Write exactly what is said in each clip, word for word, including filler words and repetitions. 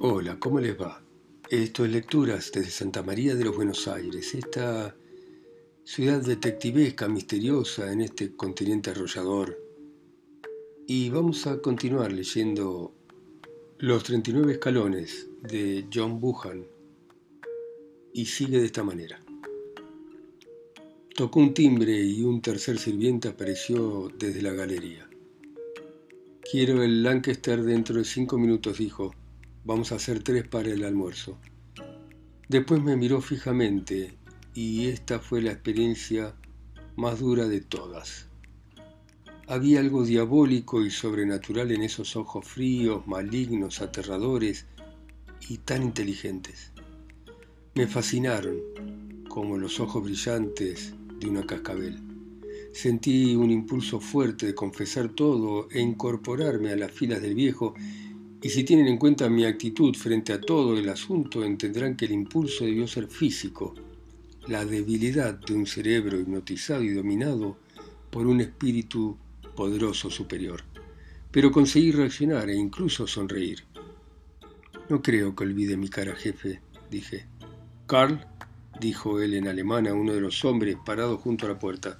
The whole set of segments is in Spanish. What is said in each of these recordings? Hola, ¿cómo les va? Esto es Lecturas desde Santa María de los Buenos Aires, esta ciudad detectivesca, misteriosa en este continente arrollador. Y vamos a continuar leyendo Los treinta y nueve escalones de John Buchan, y sigue de esta manera. Tocó un timbre y un tercer sirviente apareció desde la galería. Quiero el Lancaster dentro de cinco minutos, dijo. Vamos a hacer tres para el almuerzo. Después me miró fijamente, y esta fue la experiencia más dura de todas. Había algo diabólico y sobrenatural en esos ojos fríos, malignos, aterradores y tan inteligentes. Me fascinaron, como los ojos brillantes de una cascabel. Sentí un impulso fuerte de confesar todo e incorporarme a las filas del viejo, y si tienen en cuenta mi actitud frente a todo el asunto, entenderán que el impulso debió ser físico, la debilidad de un cerebro hipnotizado y dominado por un espíritu poderoso superior. Pero conseguí reaccionar e incluso sonreír. No creo que olvide mi cara, jefe, dije. Karl, dijo él en alemán a uno de los hombres parados junto a la puerta,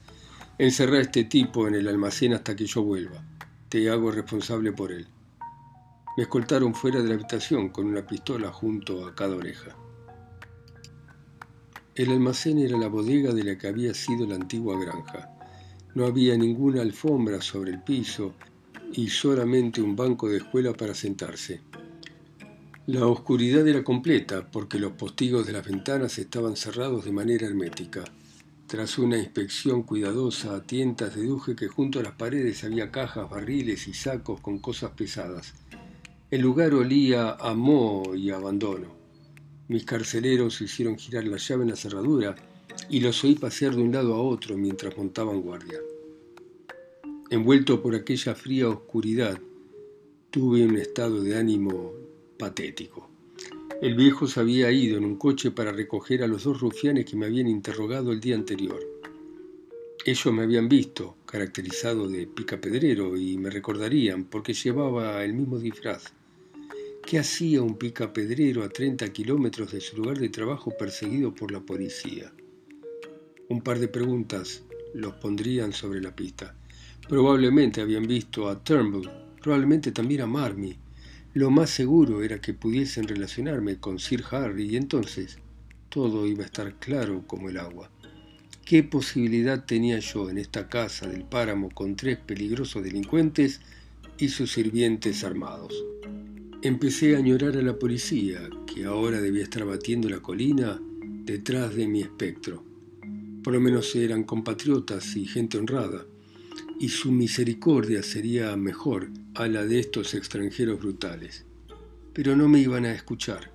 encerrá a este tipo en el almacén hasta que yo vuelva. Te hago responsable por él. Me escoltaron fuera de la habitación con una pistola junto a cada oreja. El almacén era la bodega de la que había sido la antigua granja. No había ninguna alfombra sobre el piso y solamente un banco de escuela para sentarse. La oscuridad era completa porque los postigos de las ventanas estaban cerrados de manera hermética. Tras una inspección cuidadosa a tientas, deduje que junto a las paredes había cajas, barriles y sacos con cosas pesadas. El lugar olía a moho y abandono. Mis carceleros hicieron girar la llave en la cerradura y los oí pasear de un lado a otro mientras montaban guardia. Envuelto por aquella fría oscuridad, tuve un estado de ánimo patético. El viejo se había ido en un coche para recoger a los dos rufianes que me habían interrogado el día anterior. Ellos me habían visto, caracterizado de picapedrero, y me recordarían porque llevaba el mismo disfraz. ¿Qué hacía un picapedrero a treinta kilómetros de su lugar de trabajo perseguido por la policía? Un par de preguntas los pondrían sobre la pista. Probablemente habían visto a Turnbull, probablemente también a Marmy. Lo más seguro era que pudiesen relacionarme con Sir Harry y entonces todo iba a estar claro como el agua. ¿Qué posibilidad tenía yo en esta casa del páramo con tres peligrosos delincuentes y sus sirvientes armados? Empecé a añorar a la policía, que ahora debía estar batiendo la colina detrás de mi espectro. Por lo menos eran compatriotas y gente honrada, y su misericordia sería mejor a la de estos extranjeros brutales. Pero no me iban a escuchar.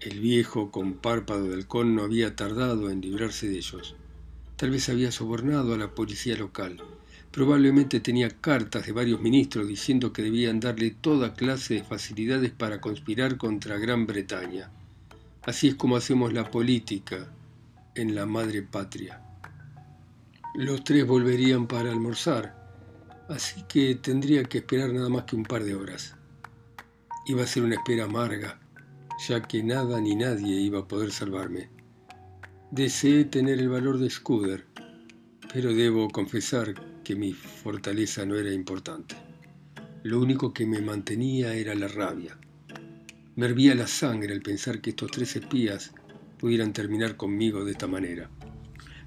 El viejo con párpado de halcón no había tardado en librarse de ellos. Tal vez había sobornado a la policía local. Probablemente tenía cartas de varios ministros diciendo que debían darle toda clase de facilidades para conspirar contra Gran Bretaña. Así es como hacemos la política en la madre patria. Los tres volverían para almorzar, así que tendría que esperar nada más que un par de horas. Iba a ser una espera amarga, ya que nada ni nadie iba a poder salvarme. Deseé tener el valor de Scudder, pero debo confesar que mi fortaleza no era importante. Lo único que me mantenía era la rabia. Me hervía la sangre al pensar que estos tres espías pudieran terminar conmigo de esta manera.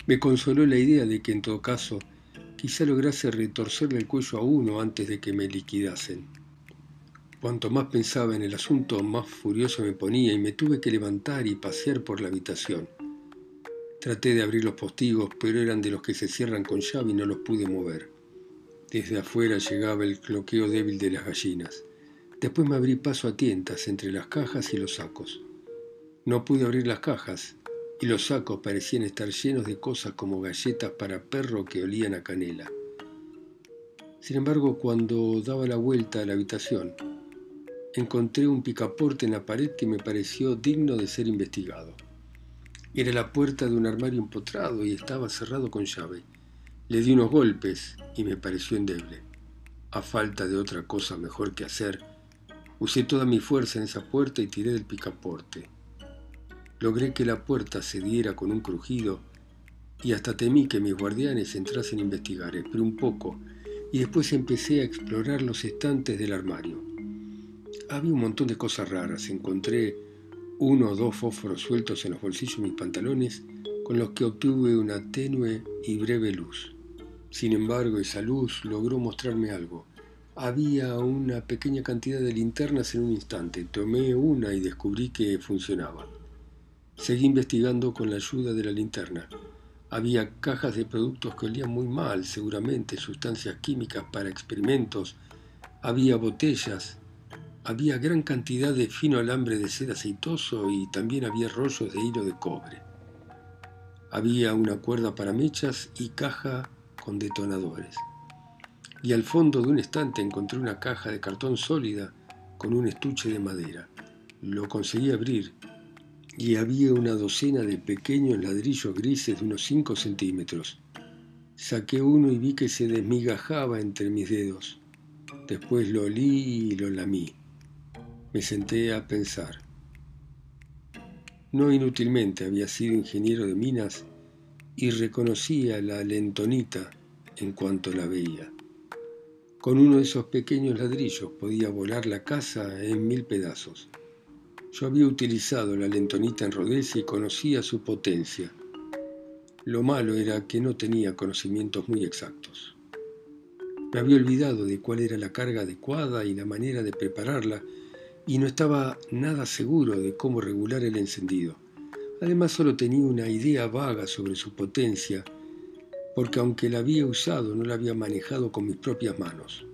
Me consoló la idea de que en todo caso quizá lograse retorcerle el cuello a uno antes de que me liquidasen. Cuanto más pensaba en el asunto, más furioso me ponía y me tuve que levantar y pasear por la habitación. Traté de abrir los postigos, pero eran de los que se cierran con llave y no los pude mover. Desde afuera llegaba el cloqueo débil de las gallinas. Después me abrí paso a tientas entre las cajas y los sacos. No pude abrir las cajas, y los sacos parecían estar llenos de cosas como galletas para perro que olían a canela. Sin embargo, cuando daba la vuelta a la habitación, encontré un picaporte en la pared que me pareció digno de ser investigado. Era la puerta de un armario empotrado y estaba cerrado con llave. Le di unos golpes y me pareció endeble. A falta de otra cosa mejor que hacer, Usé toda mi fuerza en esa puerta y tiré del picaporte. Logré que la puerta cediera con un crujido y hasta temí que mis guardianes entrasen a investigar. Esperé un poco y después empecé a explorar los estantes del armario. Había un montón de cosas raras. Encontré uno o dos fósforos sueltos en los bolsillos de mis pantalones, con los que obtuve una tenue y breve luz. Sin embargo, esa luz logró mostrarme algo. Había una pequeña cantidad de linternas en un instante. Tomé una y descubrí que funcionaba. Seguí investigando con la ayuda de la linterna. Había cajas de productos que olían muy mal, seguramente sustancias químicas para experimentos. Había botellas. Había gran cantidad de fino alambre de seda aceitoso y también había rollos de hilo de cobre. Había una cuerda para mechas y caja con detonadores. Y al fondo de un estante encontré una caja de cartón sólida con un estuche de madera. Lo conseguí abrir y había una docena de pequeños ladrillos grises de unos cinco centímetros. Saqué uno y vi que se desmigajaba entre mis dedos. Después lo olí y lo lamí. Me senté a pensar. No inútilmente había sido ingeniero de minas y reconocía la lentonita en cuanto la veía. Con uno de esos pequeños ladrillos podía volar la casa en mil pedazos. Yo había utilizado la lentonita en Rodesia y conocía su potencia. Lo malo era que no tenía conocimientos muy exactos. Me había olvidado de cuál era la carga adecuada y la manera de prepararla, y no estaba nada seguro de cómo regular el encendido. Además, solo tenía una idea vaga sobre su potencia, porque aunque la había usado, no la había manejado con mis propias manos.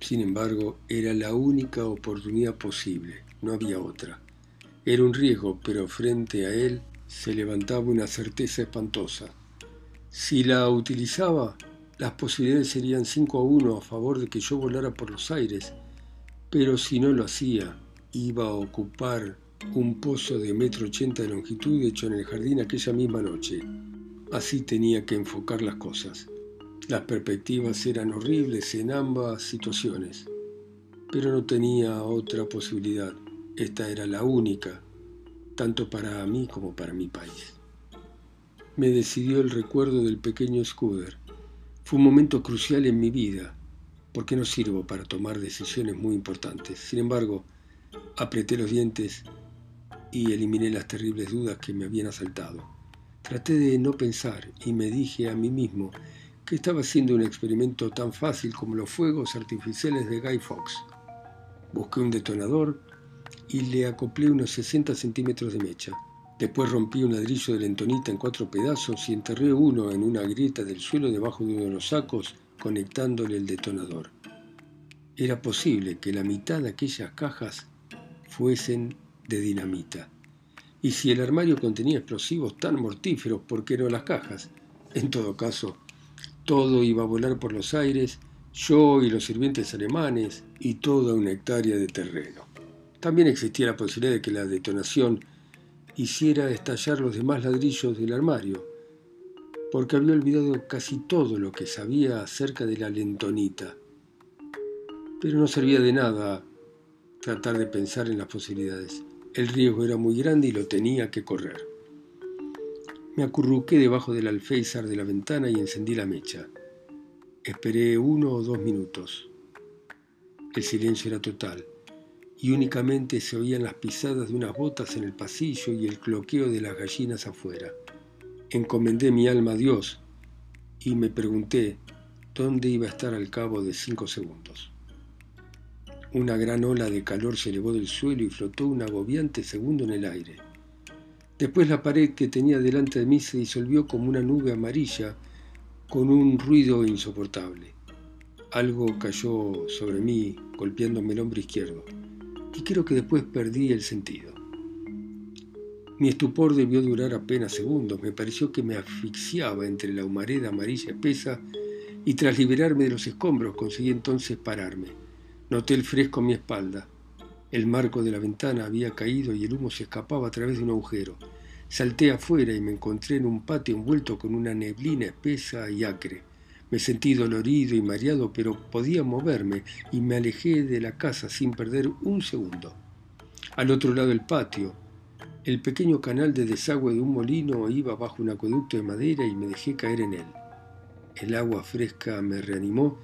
Sin embargo, era la única oportunidad posible, no había otra. Era un riesgo, pero frente a él se levantaba una certeza espantosa. Si la utilizaba, las posibilidades serían cinco a uno a favor de que yo volara por los aires, pero si no lo hacía, iba a ocupar un pozo de metro ochenta de longitud hecho en el jardín aquella misma noche. Así tenía que enfocar las cosas. Las perspectivas eran horribles en ambas situaciones, pero no tenía otra posibilidad. Esta era la única, tanto para mí como para mi país. Me decidió el recuerdo del pequeño Scudder. Fue un momento crucial en mi vida, porque no sirvo para tomar decisiones muy importantes. Sin embargo, apreté los dientes y eliminé las terribles dudas que me habían asaltado. Traté de no pensar y me dije a mí mismo que estaba haciendo un experimento tan fácil como los fuegos artificiales de Guy Fawkes. Busqué un detonador y le acoplé unos sesenta centímetros de mecha. Después rompí un ladrillo de lentonita en cuatro pedazos y enterré uno en una grieta del suelo debajo de uno de los sacos, conectándole el detonador. Era posible que la mitad de aquellas cajas fuesen de dinamita. Y si el armario contenía explosivos tan mortíferos, ¿por qué no las cajas? En todo caso, todo iba a volar por los aires, yo y los sirvientes alemanes y toda una hectárea de terreno. También existía la posibilidad de que la detonación hiciera estallar los demás ladrillos del armario, porque había olvidado casi todo lo que sabía acerca de la lentonita. Pero no servía de nada tratar de pensar en las posibilidades. El riesgo era muy grande y lo tenía que correr. Me acurruqué debajo del alféizar de la ventana y encendí la mecha. Esperé uno o dos minutos. El silencio era total, y únicamente se oían las pisadas de unas botas en el pasillo y el cloqueo de las gallinas afuera. Encomendé mi alma a Dios y me pregunté dónde iba a estar al cabo de cinco segundos. Una gran ola de calor se elevó del suelo y flotó un agobiante segundo en el aire. Después la pared que tenía delante de mí se disolvió como una nube amarilla con un ruido insoportable. Algo cayó sobre mí golpeándome el hombro izquierdo y creo que después perdí el sentido. Mi estupor debió durar apenas segundos. Me pareció que me asfixiaba entre la humareda amarilla espesa y tras liberarme de los escombros conseguí entonces pararme. Noté el fresco en mi espalda. El marco de la ventana había caído y el humo se escapaba a través de un agujero. Salté afuera y me encontré en un patio envuelto con una neblina espesa y acre. Me sentí dolorido y mareado, pero podía moverme y me alejé de la casa sin perder un segundo. Al otro lado del patio, el pequeño canal de desagüe de un molino iba bajo un acueducto de madera y me dejé caer en él. El agua fresca me reanimó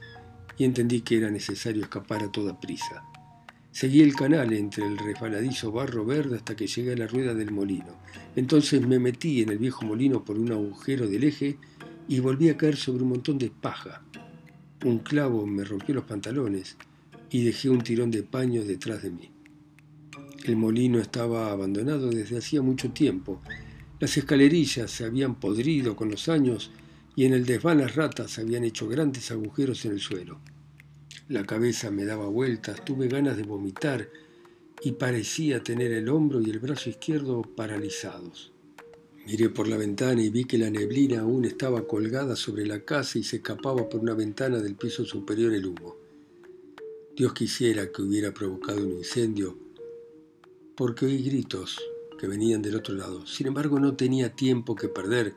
y entendí que era necesario escapar a toda prisa. Seguí el canal entre el resbaladizo barro verde hasta que llegué a la rueda del molino. Entonces me metí en el viejo molino por un agujero del eje y volví a caer sobre un montón de paja. Un clavo me rompió los pantalones y dejé un tirón de paño detrás de mí. El molino estaba abandonado desde hacía mucho tiempo. Las escalerillas se habían podrido con los años y en el desván las ratas habían hecho grandes agujeros en el suelo. La cabeza me daba vueltas, tuve ganas de vomitar y parecía tener el hombro y el brazo izquierdo paralizados. Miré por la ventana y vi que la neblina aún estaba colgada sobre la casa y se escapaba por una ventana del piso superior el humo. Dios quisiera que hubiera provocado un incendio, porque oí gritos que venían del otro lado. Sin embargo, no tenía tiempo que perder,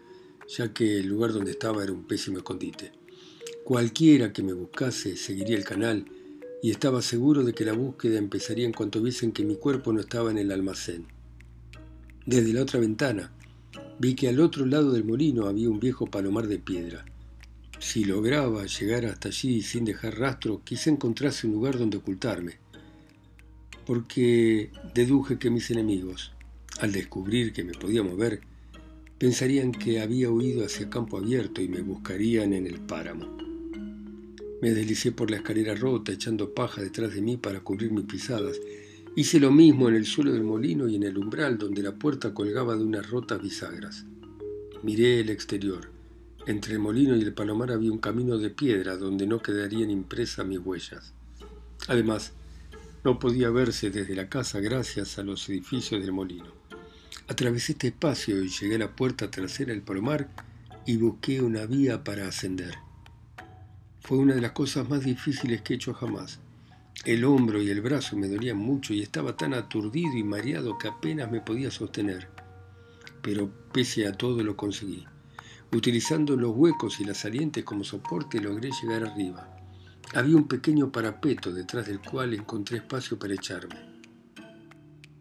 ya que el lugar donde estaba era un pésimo escondite. Cualquiera que me buscase seguiría el canal y estaba seguro de que la búsqueda empezaría en cuanto viesen que mi cuerpo no estaba en el almacén. Desde la otra ventana vi que al otro lado del molino había un viejo palomar de piedra. Si lograba llegar hasta allí sin dejar rastro, quizá encontrase un lugar donde ocultarme, porque deduje que mis enemigos, al descubrir que me podía mover, pensarían que había huido hacia campo abierto y me buscarían en el páramo. Me deslicé por la escalera rota, echando paja detrás de mí para cubrir mis pisadas. Hice lo mismo en el suelo del molino y en el umbral, donde la puerta colgaba de unas rotas bisagras. Miré el exterior. Entre el molino y el palomar había un camino de piedra donde no quedarían impresas mis huellas. Además, no podía verse desde la casa gracias a los edificios del molino. Atravesé este espacio y llegué a la puerta trasera del palomar y busqué una vía para ascender. Fue una de las cosas más difíciles que he hecho jamás. El hombro y el brazo me dolían mucho y estaba tan aturdido y mareado que apenas me podía sostener. Pero pese a todo lo conseguí. Utilizando los huecos y las salientes como soporte logré llegar arriba. Había un pequeño parapeto detrás del cual encontré espacio para echarme.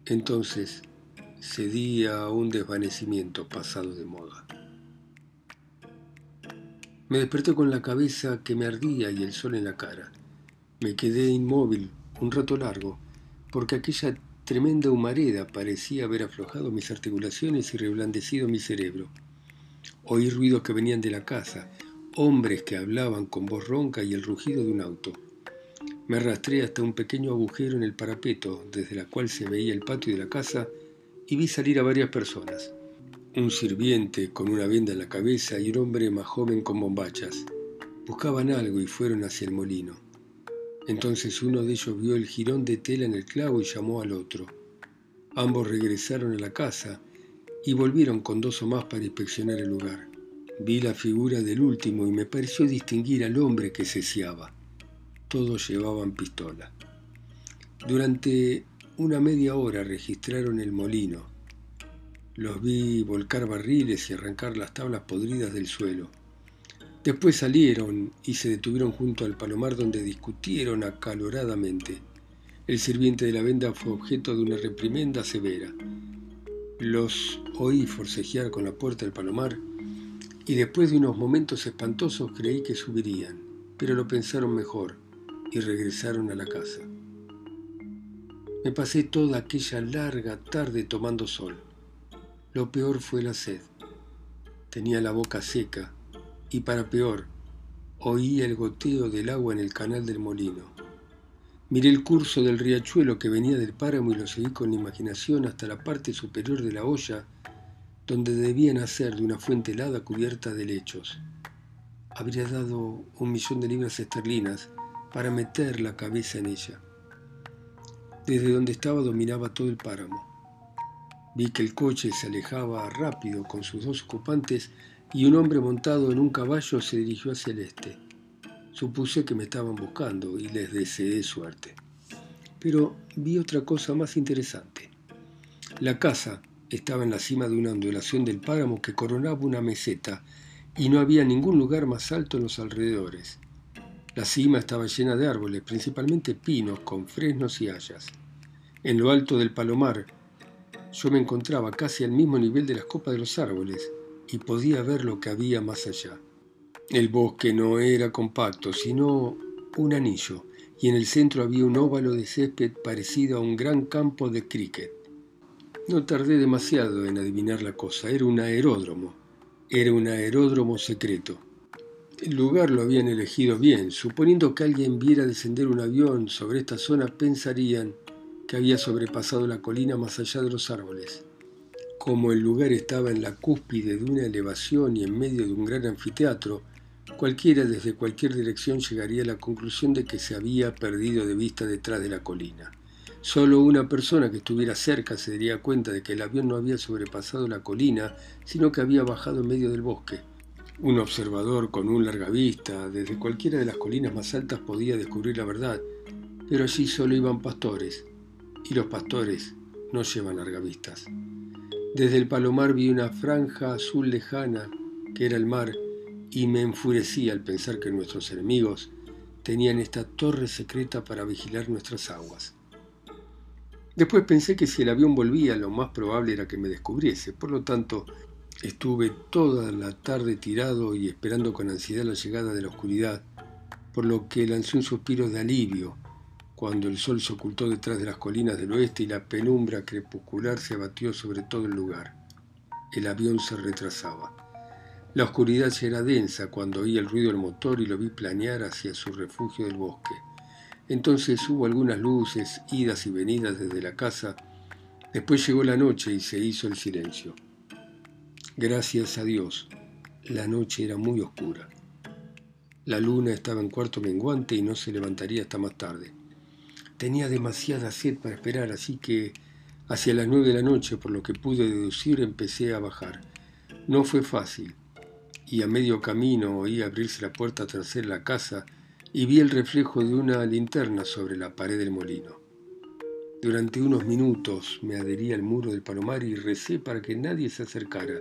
Entonces cedí a un desvanecimiento pasado de moda. Me desperté con la cabeza que me ardía y el sol en la cara. Me quedé inmóvil un rato largo, porque aquella tremenda humareda parecía haber aflojado mis articulaciones y reblandecido mi cerebro. Oí ruidos que venían de la casa, hombres que hablaban con voz ronca y el rugido de un auto. Me arrastré hasta un pequeño agujero en el parapeto, desde la cual se veía el patio de la casa, y vi salir a varias personas. Un sirviente con una venda en la cabeza y un hombre más joven con bombachas. Buscaban algo y fueron hacia el molino. Entonces uno de ellos vio el jirón de tela en el clavo y llamó al otro. Ambos regresaron a la casa y volvieron con dos o más para inspeccionar el lugar. Vi la figura del último y me pareció distinguir al hombre que ceciaba. Todos llevaban pistola. Durante una media hora registraron el molino. Los vi volcar barriles y arrancar las tablas podridas del suelo. Después salieron y se detuvieron junto al palomar donde discutieron acaloradamente. El sirviente de la venda fue objeto de una reprimenda severa. Los oí forcejear con la puerta del palomar y después de unos momentos espantosos creí que subirían, pero lo pensaron mejor y regresaron a la casa. Me pasé toda aquella larga tarde tomando sol. Lo peor fue la sed. Tenía la boca seca. Y para peor, oí el goteo del agua en el canal del molino. Miré el curso del riachuelo que venía del páramo y lo seguí con la imaginación hasta la parte superior de la olla, donde debía nacer de una fuente helada cubierta de lechos. Habría dado un millón de libras esterlinas para meter la cabeza en ella. Desde donde estaba dominaba todo el páramo. Vi que el coche se alejaba rápido con sus dos ocupantes y un hombre montado en un caballo se dirigió hacia el este. Supuse que me estaban buscando y les deseé suerte. Pero vi otra cosa más interesante. La casa estaba en la cima de una ondulación del páramo que coronaba una meseta y no había ningún lugar más alto en los alrededores. La cima estaba llena de árboles, principalmente pinos con fresnos y hayas. En lo alto del palomar yo me encontraba casi al mismo nivel de las copas de los árboles y podía ver lo que había más allá. El bosque no era compacto, sino un anillo, y en el centro había un óvalo de césped parecido a un gran campo de cricket. No tardé demasiado en adivinar la cosa. Era un aeródromo. Era un aeródromo secreto. El lugar lo habían elegido bien. Suponiendo que alguien viera descender un avión sobre esta zona, pensarían que había sobrepasado la colina más allá de los árboles. Como el lugar estaba en la cúspide de una elevación y en medio de un gran anfiteatro, cualquiera desde cualquier dirección llegaría a la conclusión de que se había perdido de vista detrás de la colina. Solo una persona que estuviera cerca se daría cuenta de que el avión no había sobrepasado la colina, sino que había bajado en medio del bosque. Un observador con un largavista desde cualquiera de las colinas más altas podía descubrir la verdad, pero allí solo iban pastores, y los pastores no llevan largavistas. Desde el palomar vi una franja azul lejana, que era el mar, y me enfurecí al pensar que nuestros enemigos tenían esta torre secreta para vigilar nuestras aguas. Después pensé que si el avión volvía, lo más probable era que me descubriese. Por lo tanto, estuve toda la tarde tirado y esperando con ansiedad la llegada de la oscuridad, por lo que lancé un suspiro de alivio cuando el sol se ocultó detrás de las colinas del oeste y la penumbra crepuscular se abatió sobre todo el lugar. El avión se retrasaba. La oscuridad ya era densa cuando oí el ruido del motor y lo vi planear hacia su refugio del bosque. Entonces hubo algunas luces, idas y venidas desde la casa. Después llegó la noche y se hizo el silencio. Gracias a Dios, la noche era muy oscura. La luna estaba en cuarto menguante y no se levantaría hasta más tarde. Tenía demasiada sed para esperar, así que hacia las nueve de la noche, por lo que pude deducir, empecé a bajar. No fue fácil, y a medio camino oí abrirse la puerta trasera de la casa y vi el reflejo de una linterna sobre la pared del molino. Durante unos minutos me adherí al muro del palomar y recé para que nadie se acercara.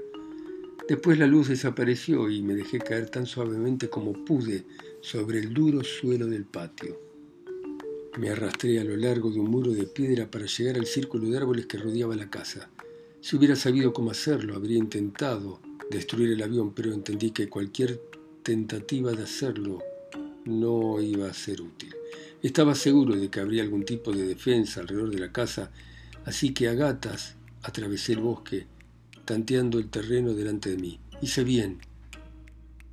Después la luz desapareció y me dejé caer tan suavemente como pude sobre el duro suelo del patio. Me arrastré a lo largo de un muro de piedra para llegar al círculo de árboles que rodeaba la casa. Si hubiera sabido cómo hacerlo, habría intentado destruir el avión, pero entendí que cualquier tentativa de hacerlo no iba a ser útil. Estaba seguro de que habría algún tipo de defensa alrededor de la casa, así que a gatas atravesé el bosque, tanteando el terreno delante de mí. Hice bien.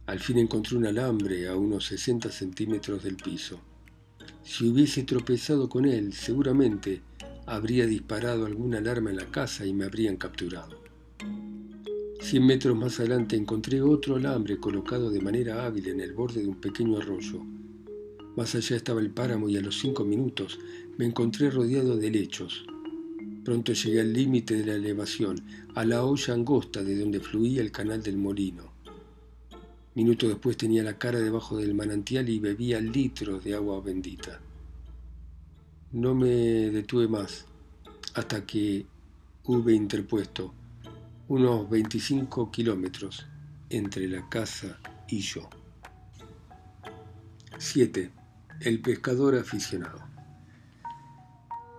Al fin encontré un alambre a unos sesenta centímetros del piso. Si hubiese tropezado con él, seguramente habría disparado alguna alarma en la casa y me habrían capturado. Cien metros más adelante encontré otro alambre colocado de manera hábil en el borde de un pequeño arroyo. Más allá estaba el páramo y a los cinco minutos me encontré rodeado de lechos. Pronto llegué al límite de la elevación, a la olla angosta de donde fluía el canal del molino. Minutos después tenía la cara debajo del manantial y bebía litros de agua bendita. No me detuve más hasta que hube interpuesto unos veinticinco kilómetros entre la casa y yo. siete. El pescador aficionado.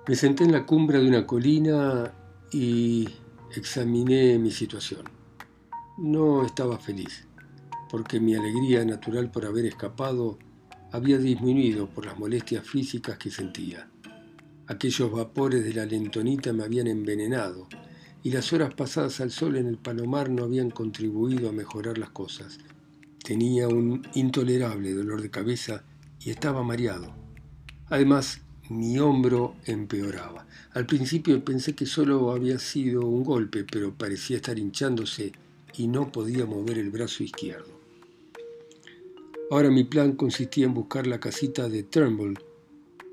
Me senté en la cumbre de una colina y examiné mi situación. No estaba feliz, porque mi alegría natural por haber escapado había disminuido por las molestias físicas que sentía. Aquellos vapores de la lentonita me habían envenenado, y las horas pasadas al sol en el palomar no habían contribuido a mejorar las cosas. Tenía un intolerable dolor de cabeza y estaba mareado. Además, mi hombro empeoraba. Al principio pensé que solo había sido un golpe, pero parecía estar hinchándose y no podía mover el brazo izquierdo. Ahora mi plan consistía en buscar la casita de Turnbull,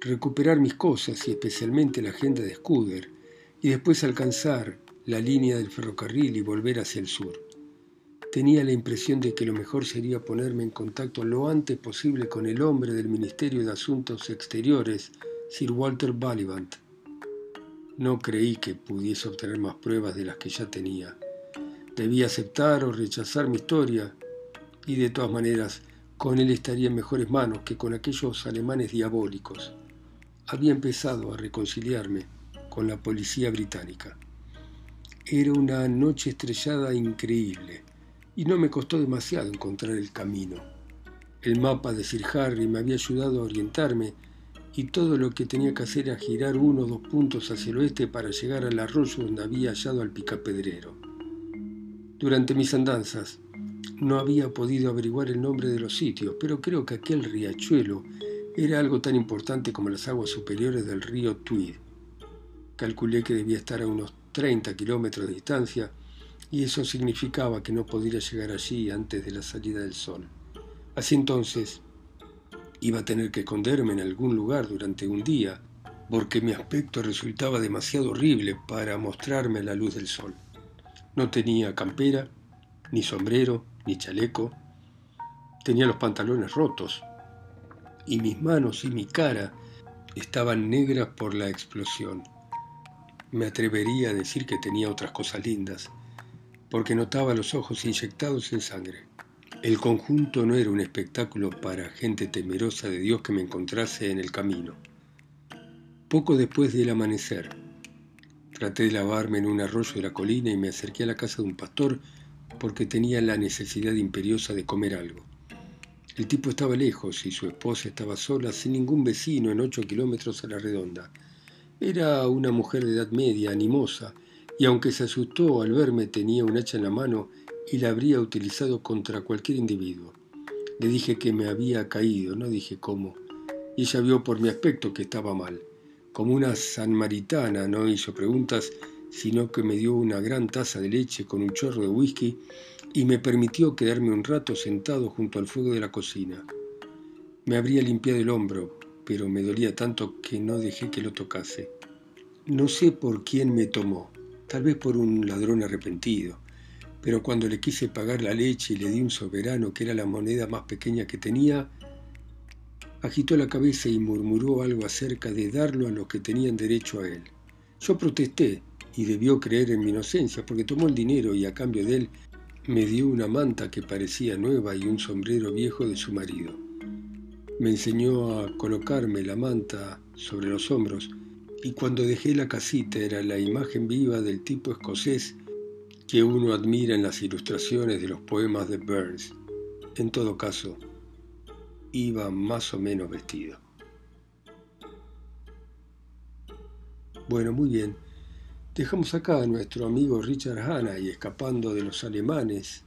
recuperar mis cosas y especialmente la agenda de Scudder, y después alcanzar la línea del ferrocarril y volver hacia el sur. Tenía la impresión de que lo mejor sería ponerme en contacto lo antes posible con el hombre del Ministerio de Asuntos Exteriores, Sir Walter Ballivant. No creí que pudiese obtener más pruebas de las que ya tenía. Debía aceptar o rechazar mi historia, y de todas maneras con él estaría en mejores manos que con aquellos alemanes diabólicos. Había empezado a reconciliarme con la policía británica. Era una noche estrellada increíble y no me costó demasiado encontrar el camino. El mapa de Sir Harry me había ayudado a orientarme y todo lo que tenía que hacer era girar uno o dos puntos hacia el oeste para llegar al arroyo donde había hallado al picapedrero. Durante mis andanzas no había podido averiguar el nombre de los sitios, pero creo que aquel riachuelo era algo tan importante como las aguas superiores del río Tweed. Calculé que debía estar a unos treinta kilómetros de distancia y eso significaba que no podría llegar allí antes de la salida del sol. Así entonces iba a tener que esconderme en algún lugar durante un día, porque mi aspecto resultaba demasiado horrible para mostrarme la luz del sol. No tenía campera, ni sombrero, ni chaleco. Tenía los pantalones rotos, y mis manos y mi cara estaban negras por la explosión. Me atrevería a decir que tenía otras cosas lindas, porque notaba los ojos inyectados en sangre. El conjunto no era un espectáculo para gente temerosa de Dios que me encontrase en el camino. Poco después del amanecer, traté de lavarme en un arroyo de la colina y me acerqué a la casa de un pastor porque tenía la necesidad imperiosa de comer algo. El tipo estaba lejos y su esposa estaba sola, sin ningún vecino, en ocho kilómetros a la redonda. Era una mujer de edad media, animosa, y aunque se asustó al verme, tenía un hacha en la mano y la habría utilizado contra cualquier individuo. Le dije que me había caído, no dije cómo, y ella vio por mi aspecto que estaba mal. Como una samaritana no hizo preguntas, sino que me dio una gran taza de leche con un chorro de whisky y me permitió quedarme un rato sentado junto al fuego de la cocina. Me habría limpiado el hombro, pero me dolía tanto que no dejé que lo tocase. No sé por quién me tomó, tal vez por un ladrón arrepentido, pero cuando le quise pagar la leche y le di un soberano que era la moneda más pequeña que tenía, agitó la cabeza y murmuró algo acerca de darlo a los que tenían derecho a él. Yo protesté y debió creer en mi inocencia porque tomó el dinero y a cambio de él me dio una manta que parecía nueva y un sombrero viejo de su marido. Me enseñó a colocarme la manta sobre los hombros y cuando dejé la casita era la imagen viva del tipo escocés que uno admira en las ilustraciones de los poemas de Burns. En todo caso, iba más o menos vestido. Bueno, muy bien. Dejamos acá a nuestro amigo Richard Hannay escapando de los alemanes,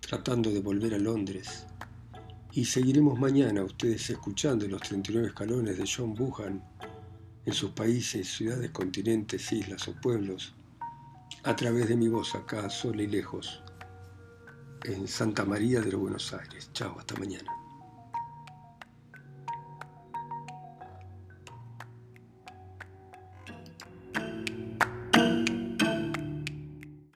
tratando de volver a Londres. Y seguiremos mañana ustedes escuchando los treinta y nueve escalones de John Buchan en sus países, ciudades, continentes, islas o pueblos, a través de mi voz acá, sola y lejos, en Santa María de los Buenos Aires. Chao, hasta mañana.